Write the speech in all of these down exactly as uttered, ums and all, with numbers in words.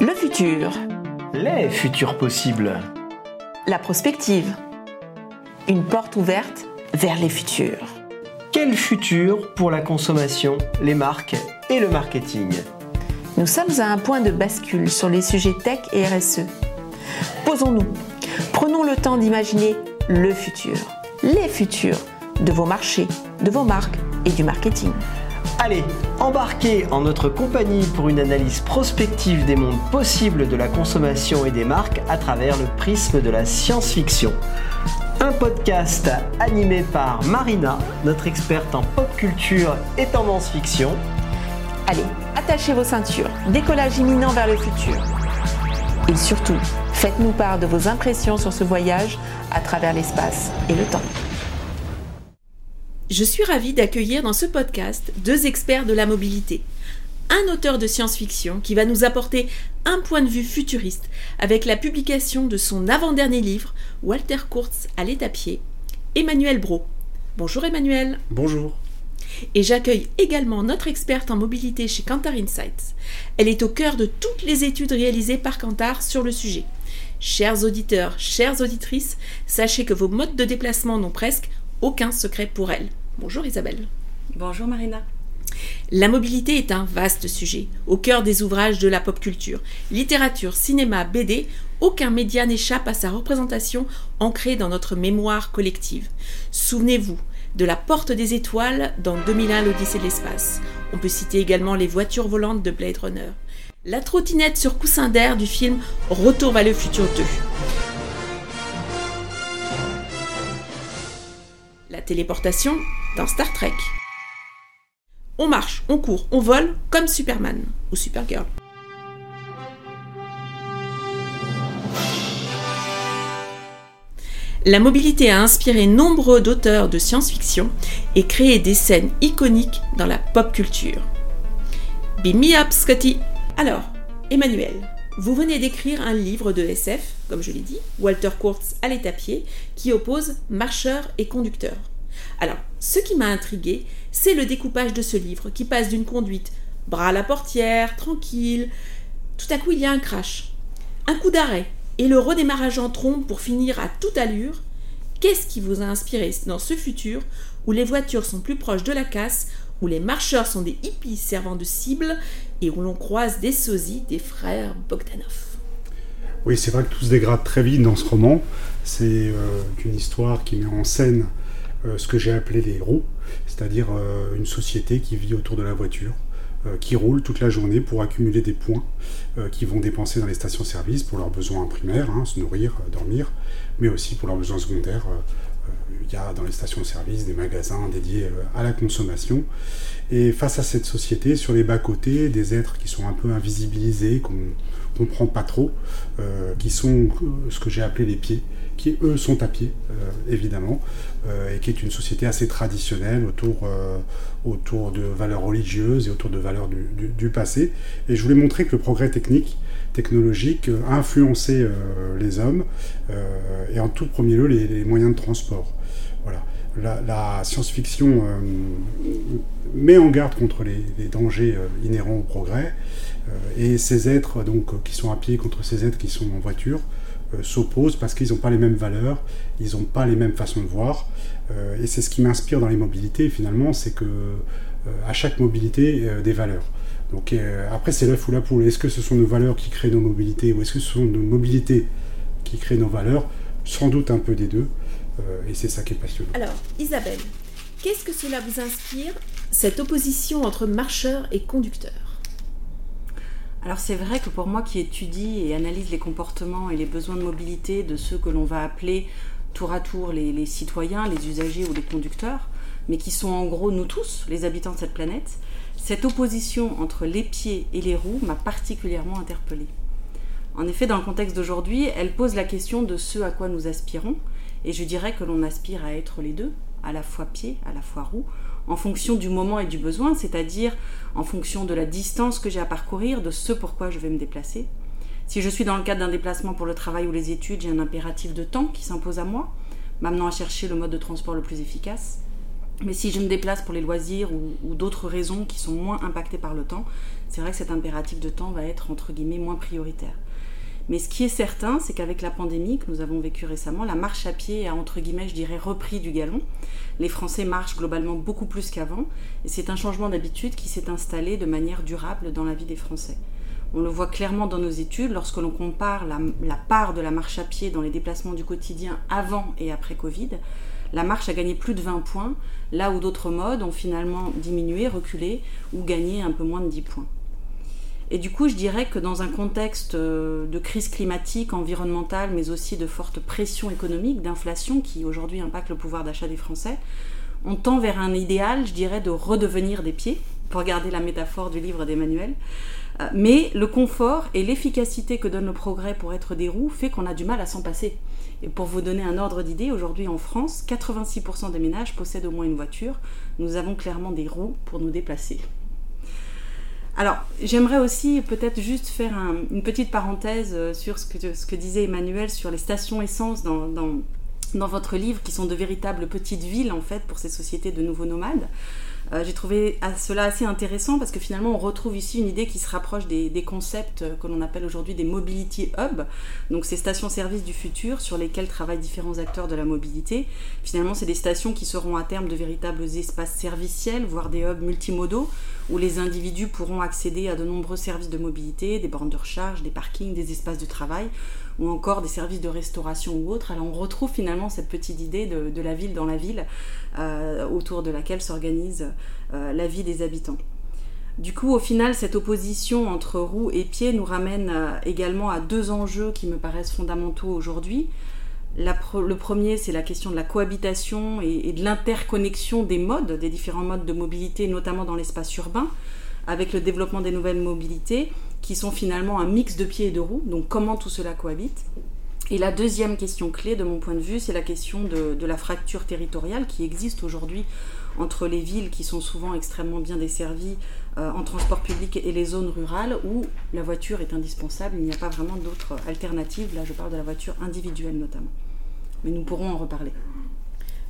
Le futur. Les futurs possibles. La prospective. Une porte ouverte vers les futurs. Quel futur pour la consommation, les marques et le marketing ? Nous sommes à un point de bascule sur les sujets tech et R S E. Posons-nous, prenons le temps d'imaginer le futur, les futurs de vos marchés, de vos marques et du marketing. Allez, embarquez en notre compagnie pour une analyse prospective des mondes possibles de la consommation et des marques à travers le prisme de la science-fiction. Un podcast animé par Marina, notre experte en pop culture et tendance fiction. Allez, attachez vos ceintures, décollage imminent vers le futur. Et surtout, faites-nous part de vos impressions sur ce voyage à travers l'espace et le temps. Je suis ravie d'accueillir dans ce podcast deux experts de la mobilité. Un auteur de science-fiction qui va nous apporter un point de vue futuriste avec la publication de son avant-dernier livre, Walter Kurtz était à pied, Emmanuel Brault. Bonjour Emmanuel. Bonjour. Et j'accueille également notre experte en mobilité chez Kantar Insights. Elle est au cœur de toutes les études réalisées par Kantar sur le sujet. Chers auditeurs, chères auditrices, sachez que vos modes de déplacement n'ont presque aucun secret pour elle. Bonjour Isabelle. Bonjour Marina. La mobilité est un vaste sujet, au cœur des ouvrages de la pop culture. Littérature, cinéma, B D, aucun média n'échappe à sa représentation ancrée dans notre mémoire collective. Souvenez-vous de la Porte des Étoiles dans deux mille un, l'Odyssée de l'espace. On peut citer également les voitures volantes de Blade Runner. La trottinette sur coussin d'air du film Retour vers le futur deux. La téléportation dans Star Trek. On marche, on court, on vole comme Superman ou Supergirl. La mobilité a inspiré nombreux d'auteurs de science-fiction et créé des scènes iconiques dans la pop culture. Beam me up, Scotty! Alors, Emmanuel, vous venez d'écrire un livre de S F, comme je l'ai dit, Walter Kurtz était à pied, qui oppose marcheurs et conducteurs. Alors, ce qui m'a intriguée, c'est le découpage de ce livre qui passe d'une conduite bras à la portière, tranquille. Tout à coup, il y a un crash, un coup d'arrêt et le redémarrage en trombe pour finir à toute allure. Qu'est-ce qui vous a inspiré dans ce futur où les voitures sont plus proches de la casse, où les marcheurs sont des hippies servant de cible et où l'on croise des sosies des frères Bogdanov ? Oui, c'est vrai que tout se dégrade très vite dans ce roman. C'est euh, une histoire qui met en scène Euh, ce que j'ai appelé les roues, c'est-à-dire euh, une société qui vit autour de la voiture, euh, qui roule toute la journée pour accumuler des points euh, qu'ils vont dépenser dans les stations-service pour leurs besoins primaires, hein, se nourrir, euh, dormir, mais aussi pour leurs besoins secondaires. Il euh, euh, y a dans les stations-service des magasins dédiés euh, à la consommation. Et face à cette société, sur les bas-côtés, des êtres qui sont un peu invisibilisés, qu'on ne comprend pas trop, euh, qui sont euh, ce que j'ai appelé les pieds, qui eux sont à pied, euh, évidemment, euh, et qui est une société assez traditionnelle autour, euh, autour de valeurs religieuses et autour de valeurs du, du, du passé. Et je voulais montrer que le progrès technique, technologique euh, a influencé euh, les hommes, euh, et en tout premier lieu les, les moyens de transport. Voilà. La, la science-fiction euh, met en garde contre les, les dangers euh, inhérents au progrès, euh, et ces êtres donc, qui sont à pied contre ces êtres qui sont en voiture, s'opposent parce qu'ils n'ont pas les mêmes valeurs, ils n'ont pas les mêmes façons de voir. Euh, et c'est ce qui m'inspire dans les mobilités, finalement, c'est que euh, à chaque mobilité, euh, des valeurs. Donc euh, après, c'est l'œuf ou la poule. Est-ce que ce sont nos valeurs qui créent nos mobilités ou est-ce que ce sont nos mobilités qui créent nos valeurs ? Sans doute un peu des deux. Euh, et c'est ça qui est passionnant. Alors, Isabelle, qu'est-ce que cela vous inspire, cette opposition entre marcheurs et conducteurs ? Alors c'est vrai que pour moi qui étudie et analyse les comportements et les besoins de mobilité de ceux que l'on va appeler tour à tour les, les citoyens, les usagers ou les conducteurs, mais qui sont en gros nous tous, les habitants de cette planète, cette opposition entre les pieds et les roues m'a particulièrement interpellée. En effet, dans le contexte d'aujourd'hui, elle pose la question de ce à quoi nous aspirons, et je dirais que l'on aspire à être les deux, à la fois pieds, à la fois roues, en fonction du moment et du besoin, c'est-à-dire en fonction de la distance que j'ai à parcourir, de ce pourquoi je vais me déplacer. Si je suis dans le cadre d'un déplacement pour le travail ou les études, j'ai un impératif de temps qui s'impose à moi, m'amenant à chercher le mode de transport le plus efficace. Mais si je me déplace pour les loisirs ou, ou d'autres raisons qui sont moins impactées par le temps, c'est vrai que cet impératif de temps va être, entre guillemets, moins prioritaire. Mais ce qui est certain, c'est qu'avec la pandémie que nous avons vécue récemment, la marche à pied a, entre guillemets, je dirais, repris du galon. Les Français marchent globalement beaucoup plus qu'avant, et c'est un changement d'habitude qui s'est installé de manière durable dans la vie des Français. On le voit clairement dans nos études, lorsque l'on compare la, la part de la marche à pied dans les déplacements du quotidien avant et après Covid, la marche a gagné plus de vingt points, là où d'autres modes ont finalement diminué, reculé ou gagné un peu moins de dix points. Et du coup, je dirais que dans un contexte de crise climatique, environnementale, mais aussi de forte pression économique, d'inflation qui aujourd'hui impacte le pouvoir d'achat des Français, on tend vers un idéal, je dirais, de redevenir des pieds, pour garder la métaphore du livre d'Emmanuel. Mais le confort et l'efficacité que donne le progrès pour être des roues fait qu'on a du mal à s'en passer. Et pour vous donner un ordre d'idée, aujourd'hui en France, quatre-vingt-six pour cent des ménages possèdent au moins une voiture. Nous avons clairement des roues pour nous déplacer. Alors, j'aimerais aussi peut-être juste faire un, une petite parenthèse sur ce que, ce que disait Emmanuel sur les stations essence dans, dans, dans votre livre, qui sont de véritables petites villes en fait pour ces sociétés de nouveaux nomades. Euh, j'ai trouvé cela assez intéressant parce que finalement on retrouve ici une idée qui se rapproche des, des concepts que l'on appelle aujourd'hui des mobility hubs, donc ces stations-service du futur sur lesquelles travaillent différents acteurs de la mobilité. Finalement, c'est des stations qui seront à terme de véritables espaces serviciels, voire des hubs multimodaux, où les individus pourront accéder à de nombreux services de mobilité, des bornes de recharge, des parkings, des espaces de travail, ou encore des services de restauration ou autres. Alors on retrouve finalement cette petite idée de, de la ville dans la ville, euh, autour de laquelle s'organise euh, la vie des habitants. Du coup, au final, cette opposition entre roues et pieds nous ramène euh, également à deux enjeux qui me paraissent fondamentaux aujourd'hui. La pro- le premier, c'est la question de la cohabitation et, et de l'interconnexion des modes, des différents modes de mobilité, notamment dans l'espace urbain, avec le développement des nouvelles mobilités, qui sont finalement un mix de pieds et de roues, donc comment tout cela cohabite. Et la deuxième question clé, de mon point de vue, c'est la question de, de la fracture territoriale qui existe aujourd'hui entre les villes qui sont souvent extrêmement bien desservies euh, en transport public et les zones rurales où la voiture est indispensable, il n'y a pas vraiment d'autres alternatives. Là, je parle de la voiture individuelle notamment. Mais nous pourrons en reparler.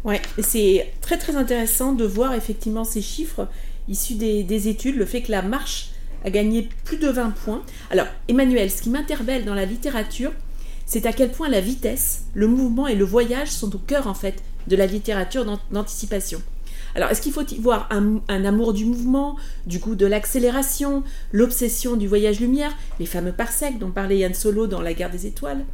Oui, c'est très très intéressant de voir effectivement ces chiffres issus des, des études, le fait que la marche a gagné plus de vingt points. Alors, Emmanuel, ce qui m'interpelle dans la littérature, c'est à quel point la vitesse, le mouvement et le voyage sont au cœur, en fait, de la littérature d'anticipation. Alors, est-ce qu'il faut y voir un, un amour du mouvement, du goût de l'accélération, l'obsession du voyage-lumière, les fameux parsecs dont parlait Han Solo dans La Guerre des Étoiles ?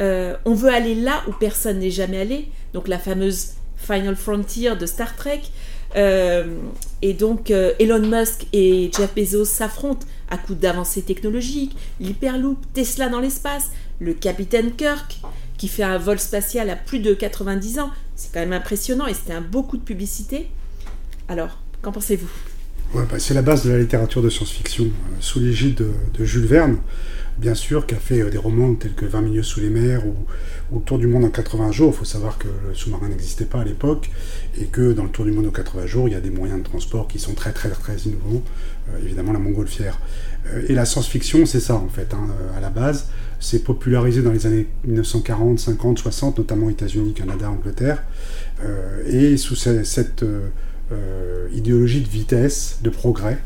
euh, On veut aller là où personne n'est jamais allé, donc la fameuse Final Frontier de Star Trek. Euh, et donc euh, Elon Musk et Jeff Bezos s'affrontent à coups d'avancées technologiques, l'hyperloop, Tesla dans l'espace, le capitaine Kirk qui fait un vol spatial à plus de quatre-vingt-dix ans, c'est quand même impressionnant et c'était un beau coup de publicité. Alors, qu'en pensez-vous ? Ouais, bah, c'est la base de la littérature de science-fiction, euh, sous l'égide de, de Jules Verne, bien sûr, qui a fait euh, des romans tels que vingt milieux sous les mers ou, ou Tour du monde en quatre-vingts jours. Il faut savoir que le sous-marin n'existait pas à l'époque et que dans le Tour du monde en quatre-vingts jours, il y a des moyens de transport qui sont très très très innovants, euh, évidemment la montgolfière. Euh, et la science-fiction, c'est ça en fait, hein, à la base. C'est popularisé dans les années mille neuf cent quarante, cinquante, soixante, notamment États-Unis, Canada, Angleterre. Euh, et sous cette... cette euh, Euh, idéologie de vitesse, de progrès.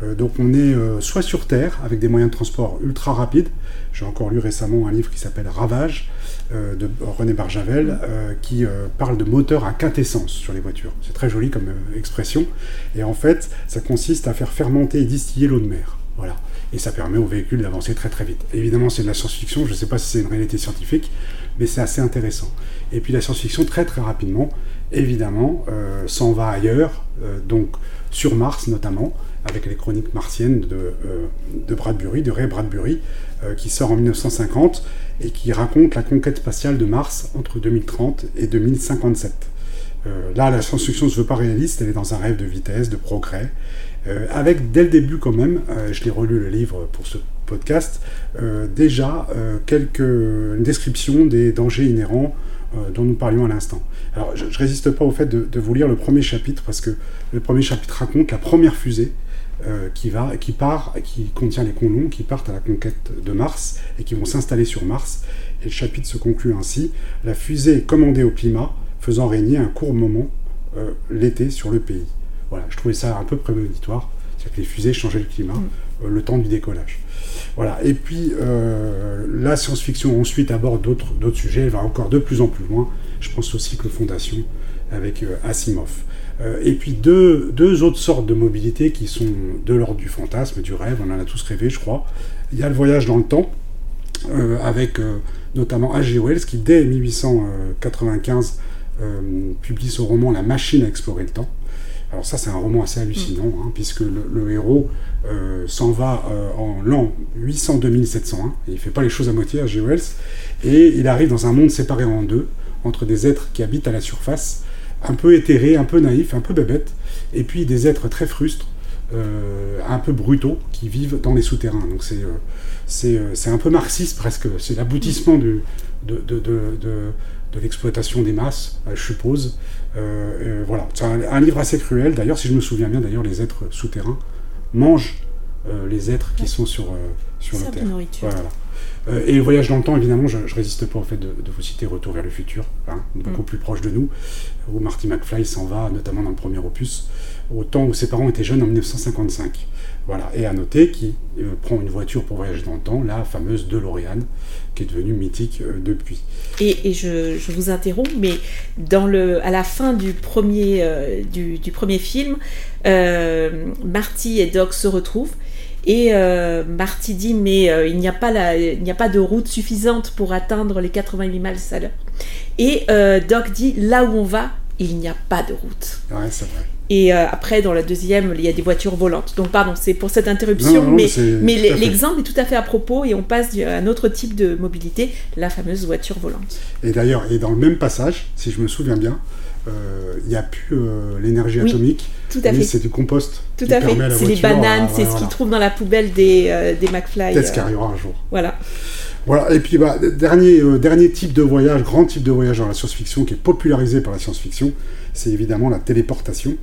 Euh, donc on est euh, soit sur Terre, avec des moyens de transport ultra rapides. J'ai encore lu récemment un livre qui s'appelle Ravage, euh, de René Barjavel, euh, qui euh, parle de moteur à quintessence sur les voitures. C'est très joli comme euh, expression. Et en fait, ça consiste à faire fermenter et distiller l'eau de mer. Voilà. Et ça permet aux véhicules d'avancer très très vite. Évidemment, c'est de la science-fiction, je ne sais pas si c'est une réalité scientifique, mais c'est assez intéressant. Et puis la science-fiction, très très rapidement, évidemment, euh, s'en va ailleurs, euh, donc sur Mars notamment, avec les chroniques martiennes de, euh, de Bradbury, de Ray Bradbury, euh, qui sort en mille neuf cent cinquante et qui raconte la conquête spatiale de Mars entre deux mille trente et deux mille cinquante-sept. Euh, là, la science-fiction ne se veut pas réaliste, elle est dans un rêve de vitesse, de progrès, euh, avec, dès le début quand même, euh, je l'ai relu le livre pour ce podcast, euh, déjà euh, quelques descriptions des dangers inhérents euh, dont nous parlions à l'instant. Alors, je ne résiste pas au fait de, de vous lire le premier chapitre, parce que le premier chapitre raconte la première fusée euh, qui, va, qui part, qui contient les colons qui partent à la conquête de Mars et qui vont s'installer sur Mars. Et le chapitre se conclut ainsi : la fusée est commandée au climat, faisant régner un court moment euh, l'été sur le pays. Voilà, je trouvais ça un peu prémonitoire, c'est-à-dire que les fusées changeaient le climat. Mmh. le temps du décollage. Voilà. Et puis, euh, la science-fiction ensuite aborde d'autres, d'autres sujets, elle va encore de plus en plus loin. Je pense au cycle Fondation avec euh, Asimov. Euh, et puis, deux, deux autres sortes de mobilité qui sont de l'ordre du fantasme, du rêve, on en a tous rêvé, je crois. Il y a le voyage dans le temps, euh, avec euh, notamment H G Wells, qui dès mille huit cent quatre-vingt-quinze euh, publie son roman « La machine à explorer le temps ». Alors ça, c'est un roman assez hallucinant, hein, puisque le, le héros euh, s'en va euh, en l'an huit cent deux mille sept cent un, il ne fait pas les choses à moitié à H G Wells, et il arrive dans un monde séparé en deux, entre des êtres qui habitent à la surface, un peu éthérés, un peu naïfs, un peu bébêtes, et puis des êtres très frustres, euh, un peu brutaux, qui vivent dans les souterrains. Donc c'est, euh, c'est, euh, c'est un peu marxiste presque, c'est l'aboutissement du, de... de, de, de de l'exploitation des masses, je suppose. Euh, euh, voilà, c'est un, un livre assez cruel. D'ailleurs, si je me souviens bien, d'ailleurs, les êtres souterrains mangent euh, les êtres qui sont sur, euh, sur la Terre. Voilà. Euh, et le voyage dans le temps, évidemment, je, je résiste pas au fait de, de vous citer Retour vers le futur, hein, beaucoup mm. plus proche de nous, où Marty McFly s'en va, notamment dans le premier opus, au temps où ses parents étaient jeunes en mille neuf cent cinquante-cinq. Voilà. Et à noter qu'il euh, prend une voiture pour voyager dans le temps, la fameuse DeLorean, qui est devenue mythique euh, depuis. Et, et je, je vous interromps, mais dans le, à la fin du premier, euh, du, du premier film, euh, Marty et Doc se retrouvent, et euh, Marty dit « mais euh, il n'y a pas la, il n'y a pas de route suffisante pour atteindre les quatre-vingt-huit miles à l'heure ». Et euh, Doc dit « là où on va, il n'y a pas de route ». Ouais, c'est vrai. Et euh, après, dans la deuxième, il y a des voitures volantes. Donc, pardon, c'est pour cette interruption, non, non, mais, mais l'exemple est tout à fait à propos et on passe à un autre type de mobilité, la fameuse voiture volante. Et d'ailleurs, et dans le même passage, si je me souviens bien, il euh, n'y a plus euh, l'énergie oui, atomique, tout à mais fait. C'est du compost. Tout à fait, c'est les bananes, à, c'est voilà, ce voilà. qu'ils trouvent dans la poubelle des, euh, des McFly. Peut-être qu'il arrivera un jour. Voilà. Voilà, et puis bah, dernier, euh, dernier type de voyage, grand type de voyage dans la science-fiction qui est popularisé par la science-fiction, c'est évidemment la téléportation,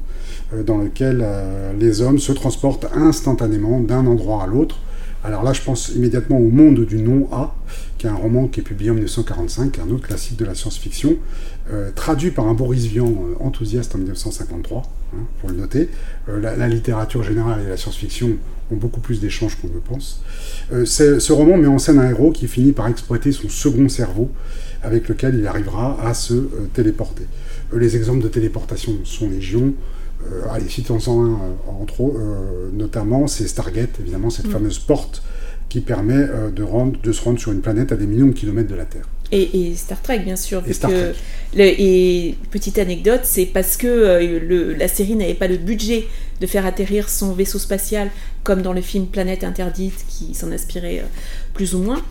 euh, dans lequel euh, les hommes se transportent instantanément d'un endroit à l'autre. Alors là, je pense immédiatement au Monde du non-A, qui est un roman qui est publié en mille neuf cent quarante-cinq, un autre classique de la science-fiction, euh, traduit par un Boris Vian euh, enthousiaste en mille neuf cent cinquante-trois, hein, faut le noter. Euh, la, la littérature générale et la science-fiction ont beaucoup plus d'échanges qu'on ne pense. Euh, c'est, ce roman met en scène un héros qui finit par exploiter son second cerveau, avec lequel il arrivera à se euh, téléporter. Euh, les exemples de téléportation sont légion. Euh, allez, citons-en un, euh, entre, euh, notamment, c'est Stargate, évidemment, cette mmh. fameuse porte qui permet euh, de, rendre, de se rendre sur une planète à des millions de kilomètres de la Terre. Et, et Star Trek, bien sûr. Et, Star Trek. Le, et petite anecdote, c'est parce que euh, le, la série n'avait pas le budget de faire atterrir son vaisseau spatial, comme dans le film Planète Interdite, qui s'en inspirait euh, plus ou moins,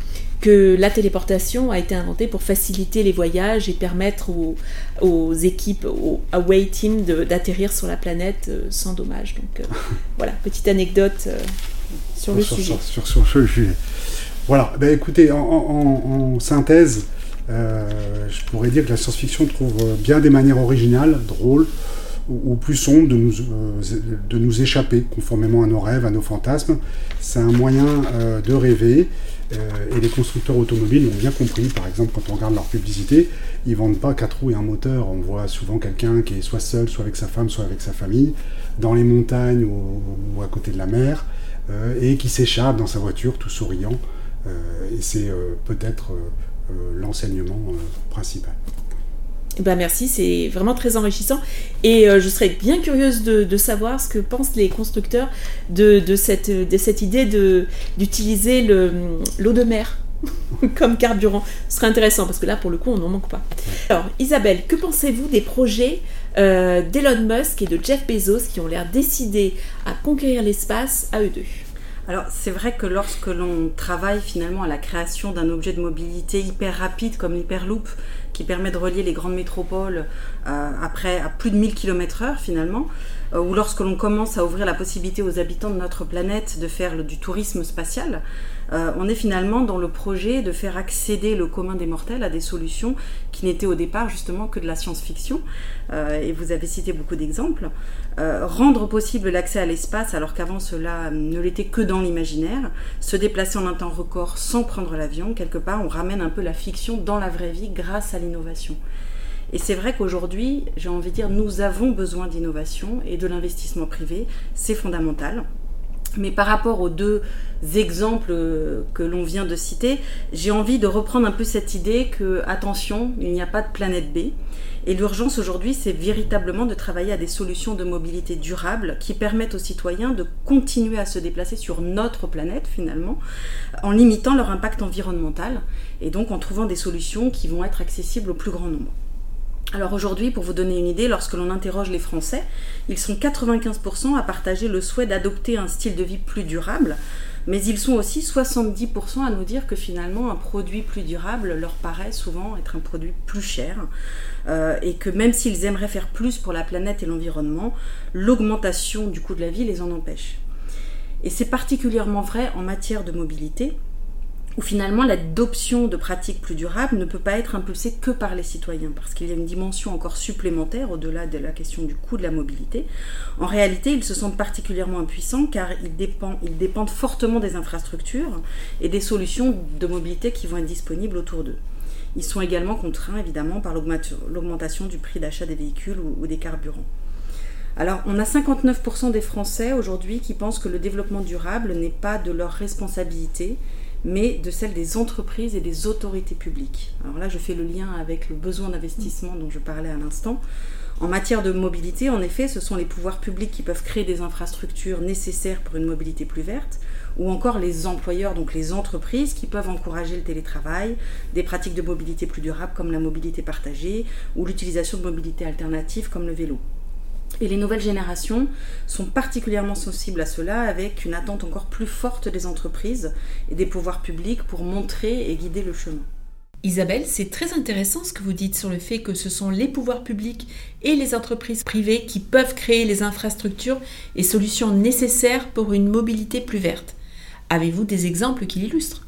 que la téléportation a été inventée pour faciliter les voyages et permettre aux, aux équipes, aux away teams de, d'atterrir sur la planète sans dommage. Donc euh, voilà, petite anecdote euh, sur, sur le sur, sujet. Sur, sur, sur le sujet. Voilà, ben écoutez, en, en, en synthèse, euh, je pourrais dire que la science-fiction trouve bien des manières originales, drôles, ou plus sombre de nous, euh, de nous échapper, conformément à nos rêves, à nos fantasmes. C'est un moyen euh, de rêver, euh, et les constructeurs automobiles l'ont bien compris. Par exemple, quand on regarde leur publicité, ils ne vendent pas quatre roues et un moteur. On voit souvent quelqu'un qui est soit seul, soit avec sa femme, soit avec sa famille, dans les montagnes ou, ou à côté de la mer, euh, et qui s'échappe dans sa voiture, tout souriant. Euh, et c'est euh, peut-être euh, euh, l'enseignement euh, principal. Ben merci, c'est vraiment très enrichissant et euh, je serais bien curieuse de, de savoir ce que pensent les constructeurs de, de, cette, de cette idée de, d'utiliser le, l'eau de mer comme carburant. Ce serait intéressant parce que là, pour le coup, on n'en manque pas. Alors, Isabelle, que pensez-vous des projets euh, d'Elon Musk et de Jeff Bezos qui ont l'air décidés à conquérir l'espace à eux deux ? Alors, c'est vrai que lorsque l'on travaille finalement à la création d'un objet de mobilité hyper rapide comme l'Hyperloop, qui permet de relier les grandes métropoles euh, après à plus de mille kilomètres heure finalement, euh, ou lorsque l'on commence à ouvrir la possibilité aux habitants de notre planète de faire le, du tourisme spatial, euh, on est finalement dans le projet de faire accéder le commun des mortels à des solutions qui n'étaient au départ justement que de la science-fiction, euh, et vous avez cité beaucoup d'exemples. Euh, rendre possible l'accès à l'espace alors qu'avant cela ne l'était que dans l'imaginaire, se déplacer en un temps record sans prendre l'avion, quelque part on ramène un peu la fiction dans la vraie vie grâce à l'innovation. Et c'est vrai qu'aujourd'hui, j'ai envie de dire, nous avons besoin d'innovation et de l'investissement privé, c'est fondamental. Mais par rapport aux deux exemples que l'on vient de citer, j'ai envie de reprendre un peu cette idée que, attention, il n'y a pas de planète B. Et l'urgence aujourd'hui, c'est véritablement de travailler à des solutions de mobilité durable qui permettent aux citoyens de continuer à se déplacer sur notre planète, finalement, en limitant leur impact environnemental et donc en trouvant des solutions qui vont être accessibles au plus grand nombre. Alors aujourd'hui, pour vous donner une idée, lorsque l'on interroge les Français, ils sont quatre-vingt-quinze pour cent à partager le souhait d'adopter un style de vie plus durable, mais ils sont aussi soixante-dix pour cent à nous dire que finalement un produit plus durable leur paraît souvent être un produit plus cher, euh, et que même s'ils aimeraient faire plus pour la planète et l'environnement, l'augmentation du coût de la vie les en empêche. Et c'est particulièrement vrai en matière de mobilité, où finalement l'adoption de pratiques plus durables ne peut pas être impulsée que par les citoyens, parce qu'il y a une dimension encore supplémentaire au-delà de la question du coût de la mobilité. En réalité, ils se sentent particulièrement impuissants car ils dépendent, ils dépendent fortement des infrastructures et des solutions de mobilité qui vont être disponibles autour d'eux. Ils sont également contraints évidemment par l'augmentation du prix d'achat des véhicules ou des carburants. Alors, on a cinquante-neuf pour cent des Français aujourd'hui qui pensent que le développement durable n'est pas de leur responsabilité, mais de celle des entreprises et des autorités publiques. Alors là, je fais le lien avec le besoin d'investissement dont je parlais à l'instant. En matière de mobilité, en effet, ce sont les pouvoirs publics qui peuvent créer des infrastructures nécessaires pour une mobilité plus verte, ou encore les employeurs, donc les entreprises, qui peuvent encourager le télétravail, des pratiques de mobilité plus durables comme la mobilité partagée, ou l'utilisation de mobilités alternatives comme le vélo. Et les nouvelles générations sont particulièrement sensibles à cela, avec une attente encore plus forte des entreprises et des pouvoirs publics pour montrer et guider le chemin. Isabelle, c'est très intéressant ce que vous dites sur le fait que ce sont les pouvoirs publics et les entreprises privées qui peuvent créer les infrastructures et solutions nécessaires pour une mobilité plus verte. Avez-vous des exemples qui l'illustrent ?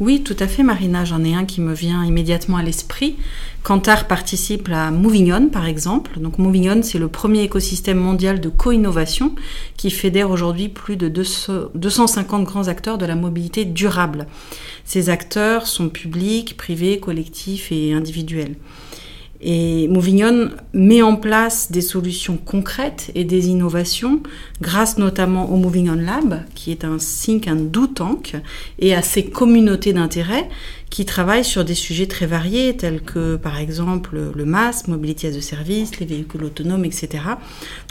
Oui, tout à fait, Marina. J'en ai un qui me vient immédiatement à l'esprit. Kantar participe à Moving On, par exemple. Donc, Moving On, c'est le premier écosystème mondial de co-innovation qui fédère aujourd'hui plus de deux cent cinquante grands acteurs de la mobilité durable. Ces acteurs sont publics, privés, collectifs et individuels. Et Moving On met en place des solutions concrètes et des innovations grâce notamment au Moving On Lab, qui est un think and do tank, et à ses communautés d'intérêt qui travaillent sur des sujets très variés tels que par exemple le M A S, Mobility as a Service, les véhicules autonomes, et cetera.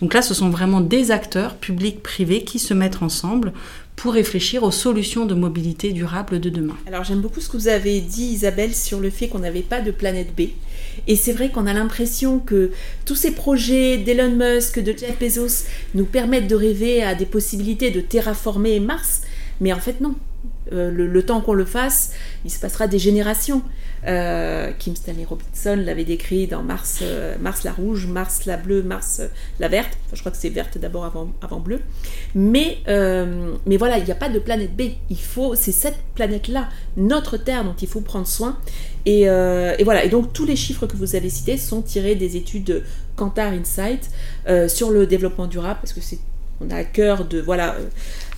Donc là, ce sont vraiment des acteurs publics, privés qui se mettent ensemble pour réfléchir aux solutions de mobilité durable de demain. Alors j'aime beaucoup ce que vous avez dit, Isabelle, sur le fait qu'on n'avait pas de planète B. Et c'est vrai qu'on a l'impression que tous ces projets d'Elon Musk, de Jeff Bezos, nous permettent de rêver à des possibilités de terraformer Mars. Mais en fait, non. Euh, le, le temps qu'on le fasse, il se passera des générations. Euh, Kim Stanley Robinson l'avait décrit dans Mars, euh, Mars la rouge, Mars la bleue, Mars euh, la verte. Enfin, je crois que c'est verte d'abord avant, avant bleue. Mais, euh, mais voilà, il n'y a pas de planète B. Il faut, c'est cette planète-là, notre Terre, dont il faut prendre soin. Et, euh, et voilà. Et donc, tous les chiffres que vous avez cités sont tirés des études de Kantar Insights euh, sur le développement durable, parce que c'est On a à cœur de voilà, euh,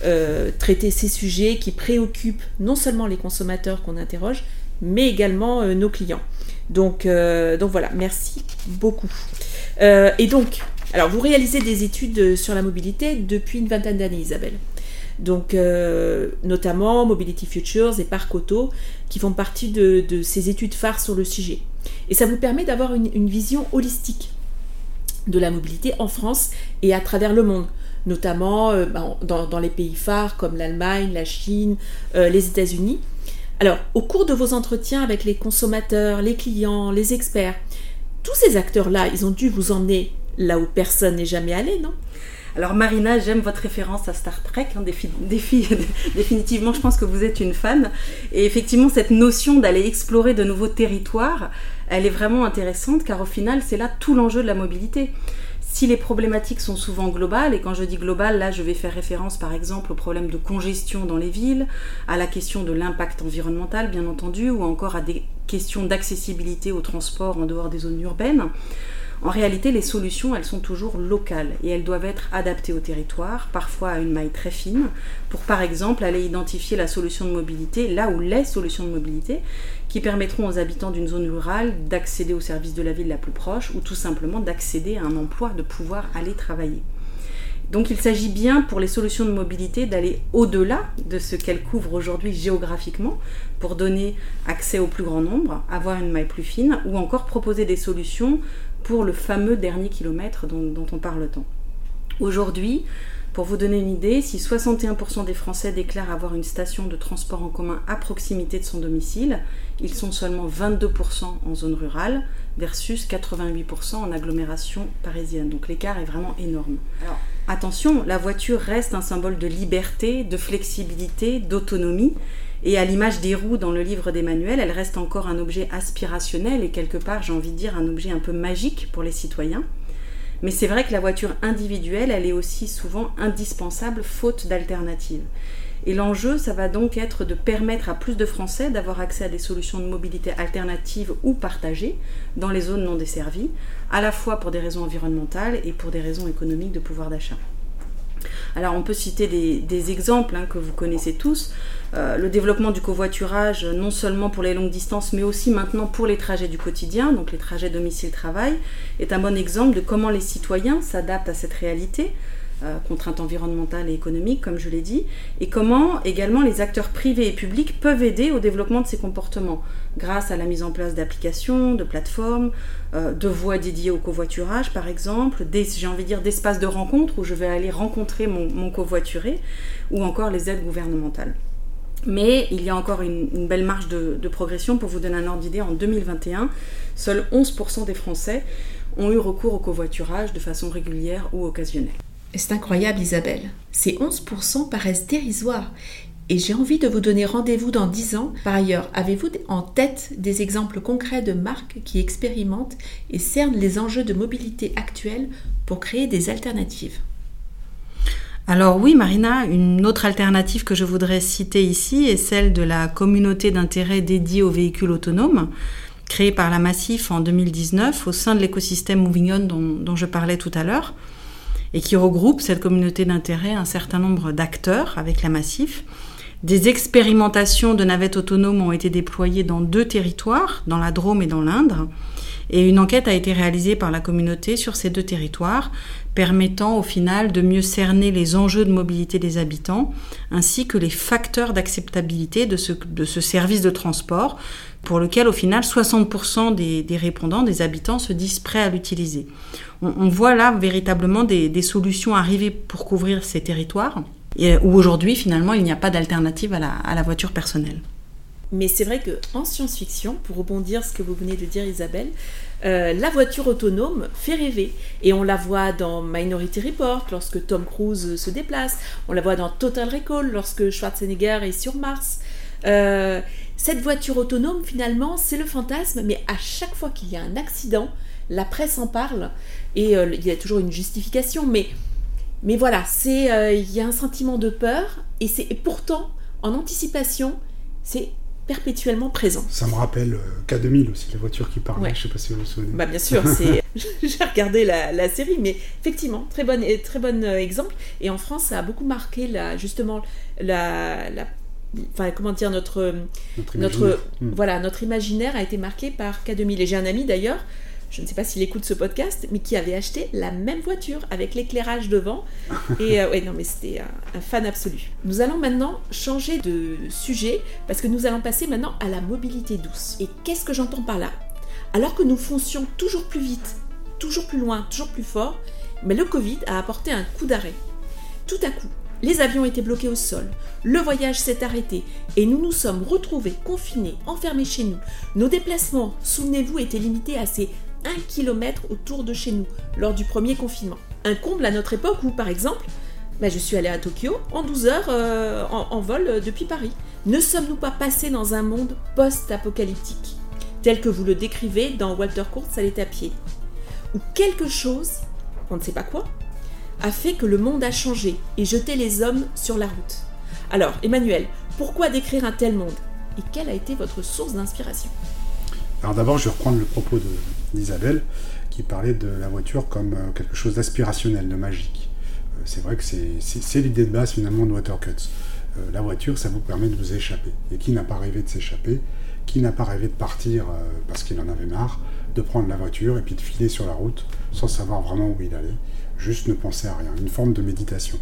euh, traiter ces sujets qui préoccupent non seulement les consommateurs qu'on interroge, mais également euh, nos clients. Donc, euh, donc voilà, merci beaucoup. Euh, et donc, alors vous réalisez des études sur la mobilité depuis une vingtaine d'années, Isabelle. Donc, euh, notamment Mobility Futures et Parc Auto, qui font partie de, de ces études phares sur le sujet. Et ça vous permet d'avoir une, une vision holistique de la mobilité en France et à travers le monde, notamment euh, dans, dans les pays phares comme l'Allemagne, la Chine, euh, les États-Unis. Alors, au cours de vos entretiens avec les consommateurs, les clients, les experts, tous ces acteurs-là, ils ont dû vous emmener là où personne n'est jamais allé, non ? Alors Marina, j'aime votre référence à Star Trek, hein, défi, défi, définitivement je pense que vous êtes une fan, et effectivement cette notion d'aller explorer de nouveaux territoires, elle est vraiment intéressante car au final c'est là tout l'enjeu de la mobilité. Si les problématiques sont souvent globales, et quand je dis globales, là je vais faire référence par exemple aux problèmes de congestion dans les villes, à la question de l'impact environnemental bien entendu, ou encore à des questions d'accessibilité aux transports en dehors des zones urbaines, en réalité, les solutions, elles sont toujours locales et elles doivent être adaptées au territoire, parfois à une maille très fine, pour par exemple aller identifier la solution de mobilité, là où les solutions de mobilité, qui permettront aux habitants d'une zone rurale d'accéder aux services de la ville la plus proche ou tout simplement d'accéder à un emploi, de pouvoir aller travailler. Donc il s'agit bien pour les solutions de mobilité d'aller au-delà de ce qu'elles couvrent aujourd'hui géographiquement pour donner accès au plus grand nombre, avoir une maille plus fine ou encore proposer des solutions pour le fameux dernier kilomètre dont, dont on parle tant. Aujourd'hui, pour vous donner une idée, si soixante et un pour cent des Français déclarent avoir une station de transport en commun à proximité de son domicile, ils sont seulement vingt-deux pour cent en zone rurale versus quatre-vingt-huit pour cent en agglomération parisienne. Donc l'écart est vraiment énorme. Alors, attention, la voiture reste un symbole de liberté, de flexibilité, d'autonomie. Et à l'image des roues dans le livre d'Emmanuel, elle reste encore un objet aspirationnel et quelque part, j'ai envie de dire, un objet un peu magique pour les citoyens. Mais c'est vrai que la voiture individuelle, elle est aussi souvent indispensable, faute d'alternative. Et l'enjeu, ça va donc être de permettre à plus de Français d'avoir accès à des solutions de mobilité alternatives ou partagées dans les zones non desservies, à la fois pour des raisons environnementales et pour des raisons économiques de pouvoir d'achat. Alors on peut citer des, des exemples hein, que vous connaissez tous. Euh, le développement du covoiturage, non seulement pour les longues distances, mais aussi maintenant pour les trajets du quotidien, donc les trajets domicile-travail, est un bon exemple de comment les citoyens s'adaptent à cette réalité, euh, contraintes environnementales et économiques, comme je l'ai dit, et comment également les acteurs privés et publics peuvent aider au développement de ces comportements, grâce à la mise en place d'applications, de plateformes, euh, de voies dédiées au covoiturage par exemple, des, j'ai envie de dire d'espaces de rencontre où je vais aller rencontrer mon, mon covoituré, ou encore les aides gouvernementales. Mais il y a encore une, une belle marge de, de progression. Pour vous donner un ordre d'idée, en deux mille vingt et un, seuls onze pour cent des Français ont eu recours au covoiturage de façon régulière ou occasionnelle. C'est incroyable Isabelle, ces onze pour cent paraissent dérisoires et j'ai envie de vous donner rendez-vous dans dix ans. Par ailleurs, avez-vous en tête des exemples concrets de marques qui expérimentent et cernent les enjeux de mobilité actuels pour créer des alternatives ? Alors oui, Marina, une autre alternative que je voudrais citer ici est celle de la communauté d'intérêt dédiée aux véhicules autonomes, créée par la Massif en deux mille dix-neuf au sein de l'écosystème Moving On dont, dont je parlais tout à l'heure, et qui regroupe cette communauté d'intérêt un certain nombre d'acteurs avec la Massif. Des expérimentations de navettes autonomes ont été déployées dans deux territoires, dans la Drôme et dans l'Indre. Et une enquête a été réalisée par la communauté sur ces deux territoires, permettant au final de mieux cerner les enjeux de mobilité des habitants, ainsi que les facteurs d'acceptabilité de ce, de ce service de transport, pour lequel au final soixante pour cent des, des répondants, des habitants, se disent prêts à l'utiliser. On, on voit là véritablement des, des solutions arriver pour couvrir ces territoires, et, où aujourd'hui finalement il n'y a pas d'alternative à la, à la voiture personnelle. Mais c'est vrai qu'en science-fiction, pour rebondir sur ce que vous venez de dire Isabelle, euh, la voiture autonome fait rêver. Et on la voit dans Minority Report lorsque Tom Cruise se déplace, on la voit dans Total Recall lorsque Schwarzenegger est sur Mars. Euh, cette voiture autonome finalement c'est le fantasme, mais à chaque fois qu'il y a un accident, la presse en parle et euh, il y a toujours une justification. Mais, mais voilà, c'est, euh, il y a un sentiment de peur et, c'est, et pourtant en anticipation, c'est perpétuellement présent. Ça me rappelle K deux mille aussi, la voiture qui parle, ouais. Je ne sais pas si vous vous souvenez. Bah bien sûr, c'est... j'ai regardé la, la série, mais effectivement, très bon, très bon exemple. Et en France, ça a beaucoup marqué la, justement la, la, enfin, comment dire, notre, notre, notre, mmh. voilà, notre imaginaire a été marqué par K deux mille. Et j'ai un ami d'ailleurs, je ne sais pas s'il écoute ce podcast, mais qui avait acheté la même voiture avec l'éclairage devant. Et euh, ouais, non, mais c'était un, un fan absolu. Nous allons maintenant changer de sujet parce que nous allons passer maintenant à la mobilité douce. Et qu'est-ce que j'entends par là ? Alors que nous foncions toujours plus vite, toujours plus loin, toujours plus fort, mais le Covid a apporté un coup d'arrêt. Tout à coup, les avions étaient bloqués au sol, le voyage s'est arrêté et nous nous sommes retrouvés confinés, enfermés chez nous. Nos déplacements, souvenez-vous, étaient limités à ces un kilomètre autour de chez nous lors du premier confinement. Un comble à notre époque où, par exemple, bah, je suis allée à Tokyo en douze heures euh, en, en vol euh, depuis Paris. Ne sommes-nous pas passés dans un monde post-apocalyptique, tel que vous le décrivez dans Walter Kurtz était à pied, où quelque chose, on ne sait pas quoi, a fait que le monde a changé et jeté les hommes sur la route. Alors, Emmanuel, pourquoi décrire un tel monde ? Et quelle a été votre source d'inspiration ? Alors d'abord, je vais reprendre le propos de d'Isabelle, qui parlait de la voiture comme quelque chose d'aspirationnel, de magique. C'est vrai que c'est, c'est, c'est l'idée de base finalement de Walter Kurtz. euh, la voiture, ça vous permet de vous échapper. Et qui n'a pas rêvé de s'échapper? Qui n'a pas rêvé de partir euh, parce qu'il en avait marre, de prendre la voiture et puis de filer sur la route sans savoir vraiment où il allait, juste ne penser à rien, une forme de méditation.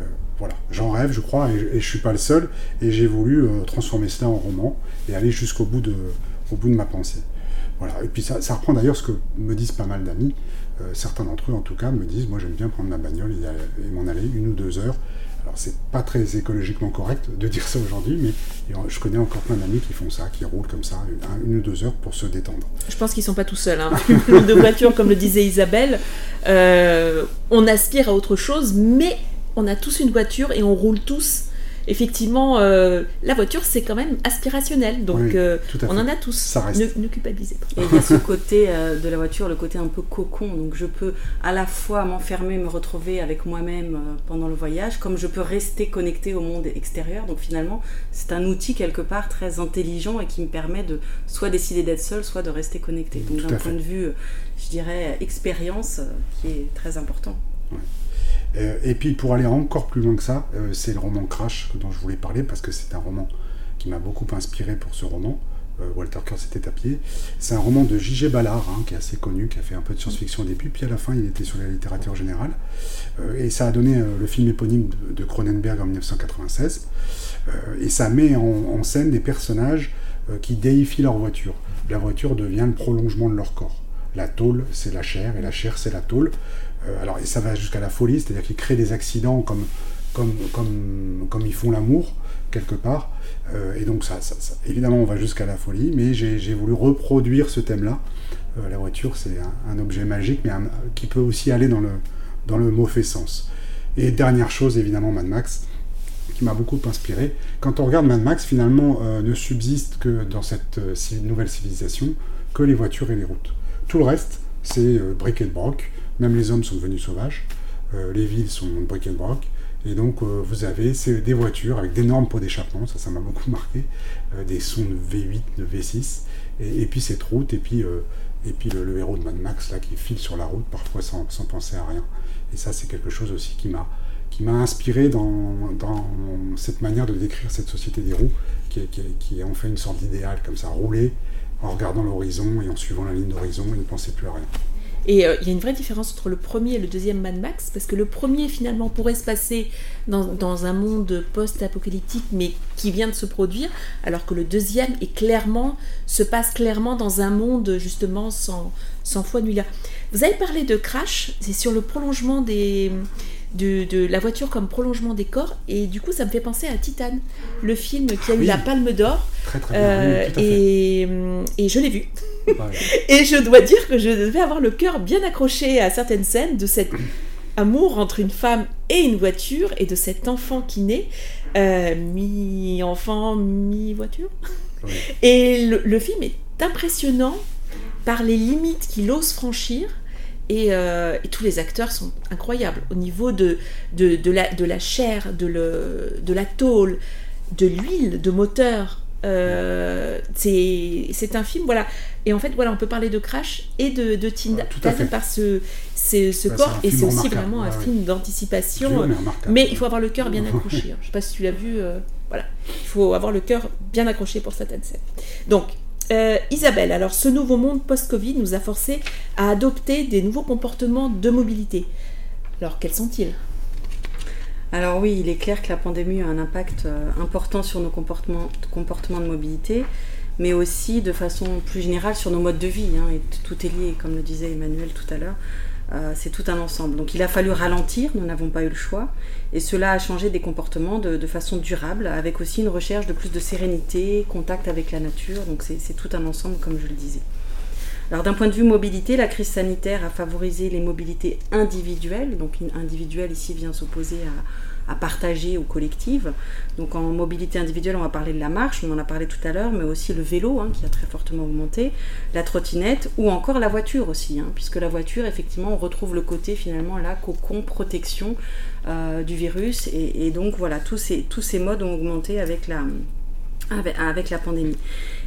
Euh, voilà, j'en rêve, je crois, et, et je ne suis pas le seul, et j'ai voulu euh, transformer cela en roman et aller jusqu'au bout de, au bout de ma pensée. Voilà, et puis ça, ça reprend d'ailleurs ce que me disent pas mal d'amis, euh, certains d'entre eux en tout cas me disent, moi j'aime bien prendre ma bagnole et, et m'en aller une ou deux heures. Alors c'est pas très écologiquement correct de dire ça aujourd'hui, mais je connais encore plein d'amis qui font ça, qui roulent comme ça, une, une ou deux heures pour se détendre. Je pense qu'ils sont pas tout seuls, hein. De voiture, comme le disait Isabelle, euh, on aspire à autre chose, mais on a tous une voiture et on roule tous. Effectivement, euh, la voiture, c'est quand même aspirationnel, donc oui, euh, on en a tous. Ça reste. Ne, ne culpabilisez pas. Et il y a ce côté euh, de la voiture, le côté un peu cocon, donc je peux à la fois m'enfermer, me retrouver avec moi-même euh, pendant le voyage, comme je peux rester connectée au monde extérieur, donc finalement, c'est un outil quelque part très intelligent et qui me permet de soit décider d'être seule, soit de rester connectée. Donc tout d'un point de vue, je dirais, expérience, euh, qui est très important. Ouais. Et puis pour aller encore plus loin que ça, c'est le roman Crash dont je voulais parler parce que c'est un roman qui m'a beaucoup inspiré pour ce roman, Walter Kurtz était à pied. C'est un roman de J G Ballard, hein, qui est assez connu, qui a fait un peu de science-fiction au début, puis à la fin il était sur la littérature générale. Et ça a donné le film éponyme de Cronenberg en dix-neuf cent quatre-vingt-seize. Et ça met en scène des personnages qui déifient leur voiture. La voiture devient le prolongement de leur corps. La tôle, c'est la chair, et la chair, c'est la tôle. Alors, et ça va jusqu'à la folie, c'est-à-dire qu'ils créent des accidents comme, comme, comme, comme ils font l'amour, quelque part. Euh, et donc, ça, ça, ça, évidemment, on va jusqu'à la folie, mais j'ai, j'ai voulu reproduire ce thème-là. Euh, la voiture, c'est un, un objet magique, mais un, qui peut aussi aller dans le, dans le mauvais sens. Et dernière chose, évidemment, Mad Max, qui m'a beaucoup inspiré. Quand on regarde Mad Max, finalement, euh, ne subsiste que dans cette euh, nouvelle civilisation que les voitures et les routes. Tout le reste, c'est euh, bric et broc. Même les hommes sont devenus sauvages, euh, les villes sont bric et broc, et donc euh, vous avez c'est des voitures avec d'énormes pots d'échappement, ça ça m'a beaucoup marqué, euh, des sons de V huit, de V six, et, et puis cette route, et puis, euh, et puis le, le héros de Mad Max là, qui file sur la route, parfois sans, sans penser à rien. Et ça c'est quelque chose aussi qui m'a, qui m'a inspiré dans, dans cette manière de décrire cette société des roues, qui, qui, qui en fait une sorte d'idéal, comme ça, rouler en regardant l'horizon et en suivant la ligne d'horizon et ne penser plus à rien. Et il euh, y a une vraie différence entre le premier et le deuxième Mad Max, parce que le premier, finalement, pourrait se passer dans, dans un monde post-apocalyptique, mais qui vient de se produire, alors que le deuxième est clairement, se passe clairement dans un monde, justement, sans, sans foi ni loi. Vous avez parlé de Crash, c'est sur le prolongement des... De, de la voiture comme prolongement des corps, et du coup ça me fait penser à Titane, le film qui a eu oui. la Palme d'Or, très, très euh, bien. Oui, et, et je l'ai vu voilà. Et je dois dire que je devais avoir le cœur bien accroché à certaines scènes de cet amour entre une femme et une voiture et de cet enfant qui naît euh, mi-enfant mi-voiture oui. Et le, le film est impressionnant par les limites qu'il ose franchir. Et, euh, et tous les acteurs sont incroyables au niveau de, de, de, la, de la chair, de, le, de la tôle, de l'huile, de moteur. Euh, c'est, c'est un film, voilà. Et en fait, voilà, on peut parler de Crash et de, de Titane voilà, par ce, ce, ce bah, corps. Et c'est aussi vraiment un ouais, film ouais. d'anticipation. Mais, mais il faut avoir le cœur bien accroché. Hein. Je ne sais pas si tu l'as vu. Euh, voilà. Il faut avoir le cœur bien accroché pour certaines scènes. Donc, Euh, Isabelle, alors ce nouveau monde post-Covid nous a forcé à adopter des nouveaux comportements de mobilité. Alors quels sont-ils ? Alors oui, il est clair que la pandémie a un impact euh, important sur nos comportements, comportements de mobilité, mais aussi de façon plus générale sur nos modes de vie, hein, et tout est lié, comme le disait Emmanuel tout à l'heure. Euh, c'est tout un ensemble. Donc il a fallu ralentir, nous n'avons pas eu le choix, et cela a changé des comportements de, de façon durable, avec aussi une recherche de plus de sérénité, contact avec la nature, donc c'est, c'est tout un ensemble comme je le disais. Alors d'un point de vue mobilité, la crise sanitaire a favorisé les mobilités individuelles, donc une individuelle ici vient s'opposer à, à partager ou collective. Donc en mobilité individuelle, on va parler de la marche, on en a parlé tout à l'heure, mais aussi le vélo hein, qui a très fortement augmenté, la trottinette ou encore la voiture aussi, hein, puisque la voiture, effectivement, on retrouve le côté finalement là, cocon, protection euh, du virus, et, et donc voilà, tous ces, tous ces modes ont augmenté avec la... avec la pandémie.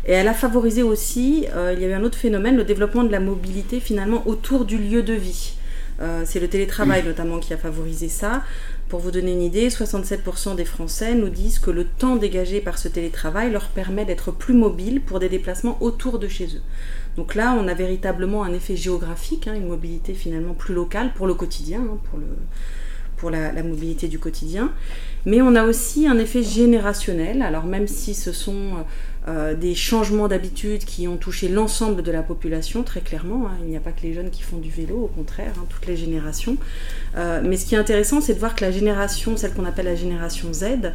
Et elle a favorisé aussi, euh, il y a eu un autre phénomène, le développement de la mobilité finalement autour du lieu de vie. Euh, c'est le télétravail notamment qui a favorisé ça. Pour vous donner une idée, soixante-sept pour cent des Français nous disent que le temps dégagé par ce télétravail leur permet d'être plus mobiles pour des déplacements autour de chez eux. Donc là, on a véritablement un effet géographique, hein, une mobilité finalement plus locale pour le quotidien, hein, pour, le, pour la, la mobilité du quotidien. Mais on a aussi un effet générationnel. Alors même si ce sont euh, des changements d'habitude qui ont touché l'ensemble de la population, très clairement, hein, il n'y a pas que les jeunes qui font du vélo, au contraire, hein, toutes les générations. Euh, mais ce qui est intéressant, c'est de voir que la génération, celle qu'on appelle la génération Z,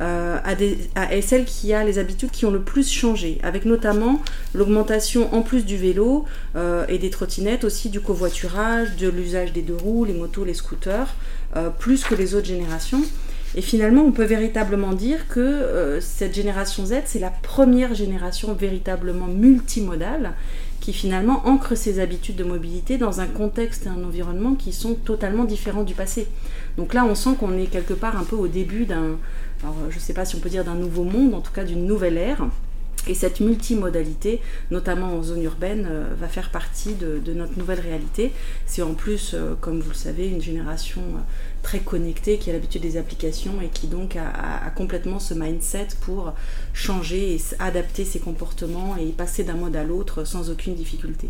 euh, a des, a, est celle qui a les habitudes qui ont le plus changé, avec notamment l'augmentation en plus du vélo euh, et des trottinettes, aussi du covoiturage, de l'usage des deux roues, les motos, les scooters, euh, plus que les autres générations. Et finalement, on peut véritablement dire que euh, cette génération Z, c'est la première génération véritablement multimodale qui finalement ancre ses habitudes de mobilité dans un contexte et un environnement qui sont totalement différents du passé. Donc là, on sent qu'on est quelque part un peu au début d'un, alors, je ne sais pas si on peut dire d'un nouveau monde, en tout cas d'une nouvelle ère. Et cette multimodalité, notamment en zone urbaine, euh, va faire partie de, de notre nouvelle réalité. C'est en plus, euh, comme vous le savez, une génération euh, très connectée qui a l'habitude des applications et qui donc a, a, a complètement ce mindset pour changer et adapter ses comportements et passer d'un mode à l'autre sans aucune difficulté.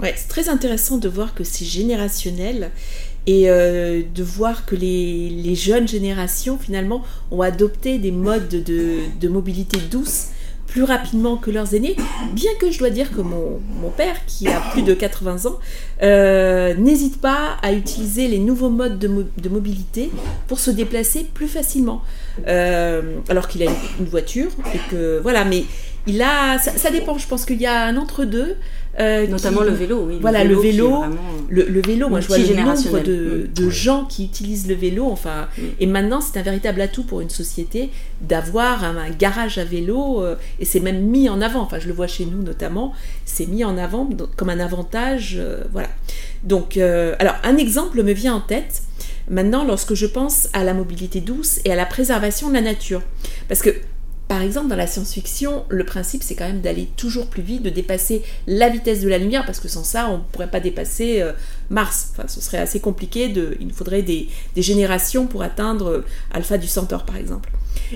Ouais, c'est très intéressant de voir que c'est générationnel et euh, de voir que les, les jeunes générations finalement ont adopté des modes de, de mobilité douce plus rapidement que leurs aînés, bien que je dois dire que mon, mon père, qui a plus de quatre-vingts ans, euh, n'hésite pas à utiliser les nouveaux modes de, mo- de mobilité pour se déplacer plus facilement. Euh, alors qu'il a une, une voiture, et que voilà, mais il a, ça, ça dépend, je pense qu'il y a un entre-deux. Euh, Notamment qui, le vélo, oui. Le voilà, vélo le vélo, vraiment, le, le vélo, moi je vois le nombre de, de oui. gens qui utilisent le vélo, enfin, oui. Et maintenant c'est un véritable atout pour une société d'avoir un, un garage à vélo, euh, et c'est même mis en avant, enfin je le vois chez nous notamment, c'est mis en avant comme un avantage, euh, voilà. Donc, euh, alors un exemple me vient en tête, maintenant lorsque je pense à la mobilité douce et à la préservation de la nature, parce que par exemple, dans la science-fiction, le principe, c'est quand même d'aller toujours plus vite, de dépasser la vitesse de la lumière, parce que sans ça, on ne pourrait pas dépasser euh, Mars. Enfin, ce serait assez compliqué, de, il nous faudrait des, des générations pour atteindre euh, Alpha du Centaure, par exemple.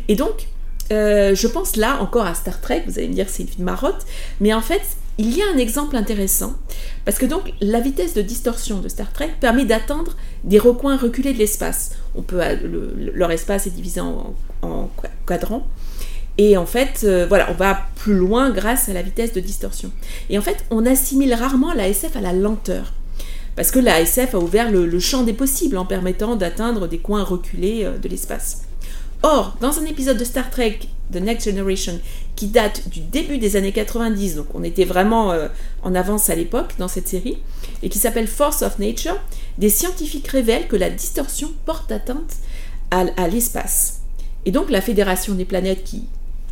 Et donc, euh, je pense là, encore à Star Trek, vous allez me dire c'est une marotte, mais en fait, il y a un exemple intéressant, parce que donc, la vitesse de distorsion de Star Trek permet d'atteindre des recoins reculés de l'espace. On peut, le, le, leur espace est divisé en, en quadrants. Et en fait, euh, voilà, on va plus loin grâce à la vitesse de distorsion. Et en fait, on assimile rarement la S F à la lenteur. Parce que la S F a ouvert le, le champ des possibles en permettant d'atteindre des coins reculés euh, de l'espace. Or, dans un épisode de Star Trek, The Next Generation, qui date du début des années quatre-vingt-dix, donc on était vraiment euh, en avance à l'époque dans cette série, et qui s'appelle Force of Nature, des scientifiques révèlent que la distorsion porte atteinte à, à l'espace. Et donc, la Fédération des planètes qui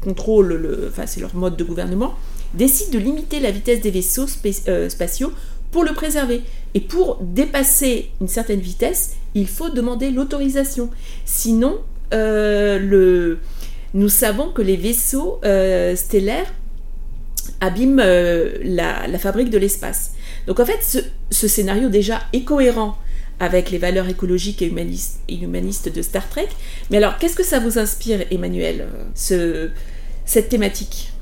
contrôle, le, enfin c'est leur mode de gouvernement, décide de limiter la vitesse des vaisseaux spé- euh, spatiaux pour le préserver. Et pour dépasser une certaine vitesse, il faut demander l'autorisation. Sinon, euh, le, nous savons que les vaisseaux euh, stellaires abîment euh, la, la fabrique de l'espace. Donc en fait, ce, ce scénario déjà est cohérent avec les valeurs écologiques et humanistes, et humanistes de Star Trek. Mais alors, qu'est-ce que ça vous inspire, Emmanuel, ce... cette thématique ?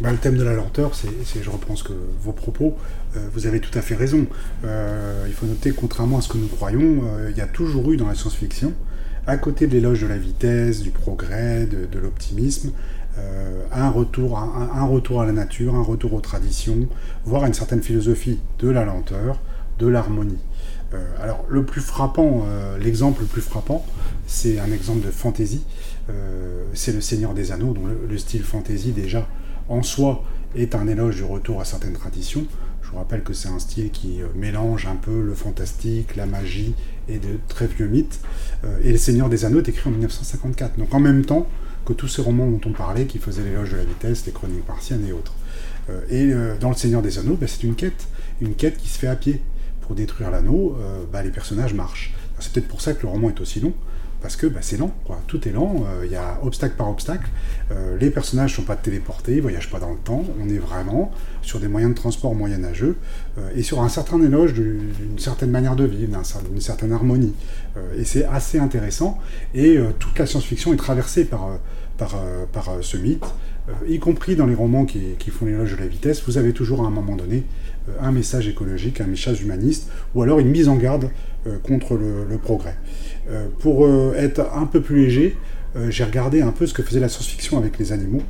Bah, le thème de la lenteur, c'est, c'est, je reprends ce que, vos propos, euh, vous avez tout à fait raison. Euh, il faut noter, contrairement à ce que nous croyons, euh, il y a toujours eu dans la science-fiction, à côté de l'éloge de la vitesse, du progrès, de, de l'optimisme, euh, un, retour, un, un retour à la nature, un retour aux traditions, voire une certaine philosophie de la lenteur, de l'harmonie. Euh, alors, le plus frappant, euh, l'exemple le plus frappant, c'est un exemple de fantasy. Euh, c'est le Seigneur des Anneaux, dont le, le style fantasy, déjà, en soi, est un éloge du retour à certaines traditions. Je vous rappelle que c'est un style qui euh, mélange un peu le fantastique, la magie et de très vieux mythes. Euh, et le Seigneur des Anneaux est écrit en dix-neuf cent cinquante-quatre, donc en même temps que tous ces romans dont on parlait, qui faisaient l'éloge de la vitesse, les chroniques martiennes et autres. Euh, et euh, dans le Seigneur des Anneaux, bah, c'est une quête, une quête qui se fait à pied. Pour détruire l'anneau, euh, bah, les personnages marchent. Alors, c'est peut-être pour ça que le roman est aussi long, parce que bah, c'est lent, quoi. Tout est lent, il euh, y a obstacle par obstacle, euh, les personnages ne sont pas téléportés, ils ne voyagent pas dans le temps, on est vraiment sur des moyens de transport moyenâgeux, euh, et sur un certain éloge d'une certaine manière de vivre, d'une certaine harmonie, euh, et c'est assez intéressant, et euh, toute la science-fiction est traversée par, euh, par, euh, par euh, ce mythe, euh, y compris dans les romans qui, qui font l'éloge de la vitesse, vous avez toujours à un moment donné euh, un message écologique, un message humaniste, ou alors une mise en garde euh, contre le, le progrès. Euh, pour euh, être un peu plus léger, euh, j'ai regardé un peu ce que faisait la science-fiction avec les animaux,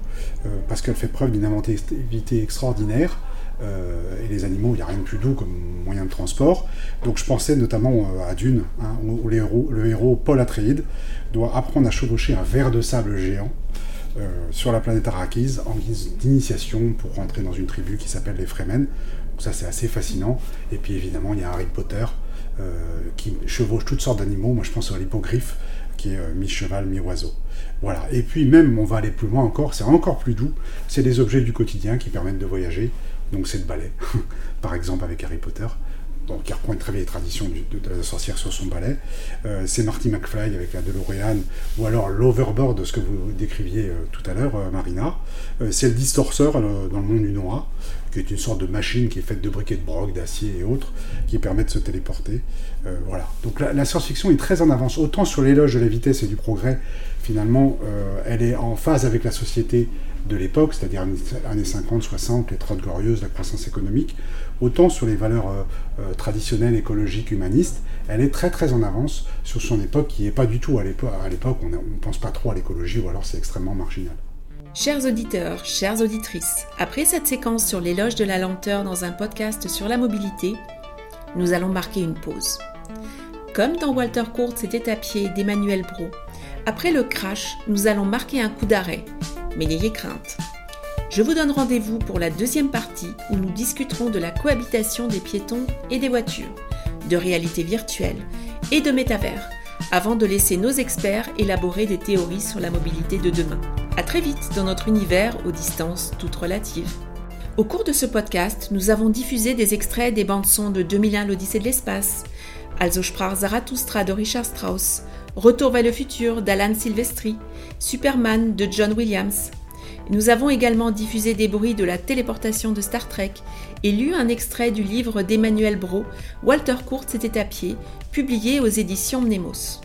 euh, parce qu'elle fait preuve d'une inventivité extraordinaire, euh, et les animaux, il n'y a rien de plus doux comme moyen de transport. Donc je pensais notamment euh, à Dune, hein, où les héros, le héros Paul Atreides doit apprendre à chevaucher un ver de sable géant euh, sur la planète Arrakis en guise d'initiation pour rentrer dans une tribu qui s'appelle les Fremen. Donc ça c'est assez fascinant, et puis évidemment il y a Harry Potter, Euh, qui chevauche toutes sortes d'animaux. Moi je pense à l'hippogriffe qui est euh, mi-cheval, mi-oiseau. Voilà. Et puis même, on va aller plus loin encore, c'est encore plus doux, c'est des objets du quotidien qui permettent de voyager, donc c'est le balai, par exemple avec Harry Potter, donc qui reprend une très vieille tradition du, de, de la sorcière sur son balai, euh, c'est Marty McFly avec la DeLorean, ou alors l'overboard de ce que vous décriviez euh, tout à l'heure, euh, Marina, euh, c'est le distorseur euh, dans le monde du Nora, qui est une sorte de machine qui est faite de briquets de broc, d'acier et autres, qui permet de se téléporter. Euh, voilà. Donc la, la science-fiction est très en avance, autant sur l'éloge de la vitesse et du progrès, finalement, euh, elle est en phase avec la société de l'époque, c'est-à-dire années cinquante, soixante, les Trente Glorieuses, la croissance économique, autant sur les valeurs euh, traditionnelles, écologiques, humanistes, elle est très très en avance sur son époque, qui n'est pas du tout à l'époque, à l'époque on ne pense pas trop à l'écologie, ou alors c'est extrêmement marginal. Chers auditeurs, chères auditrices, après cette séquence sur l'éloge de la lenteur dans un podcast sur la mobilité, nous allons marquer une pause. Comme dans Walter Kurtz était à pied d'Emmanuel Brault, après le crash, nous allons marquer un coup d'arrêt, mais n'ayez crainte. Je vous donne rendez-vous pour la deuxième partie où nous discuterons de la cohabitation des piétons et des voitures, de réalité virtuelle et de métavers, avant de laisser nos experts élaborer des théories sur la mobilité de demain. À très vite dans notre univers aux distances toutes relatives. Au cours de ce podcast, nous avons diffusé des extraits des bandes-sons de deux mille un l'Odyssée de l'espace, Also sprach Zarathustra de Richard Strauss, Retour vers le futur d'Alan Silvestri, Superman de John Williams. Nous avons également diffusé des bruits de la téléportation de Star Trek et lu un extrait du livre d'Emmanuel Brault, Walter Kurtz était à pied, publié aux éditions Mnemos.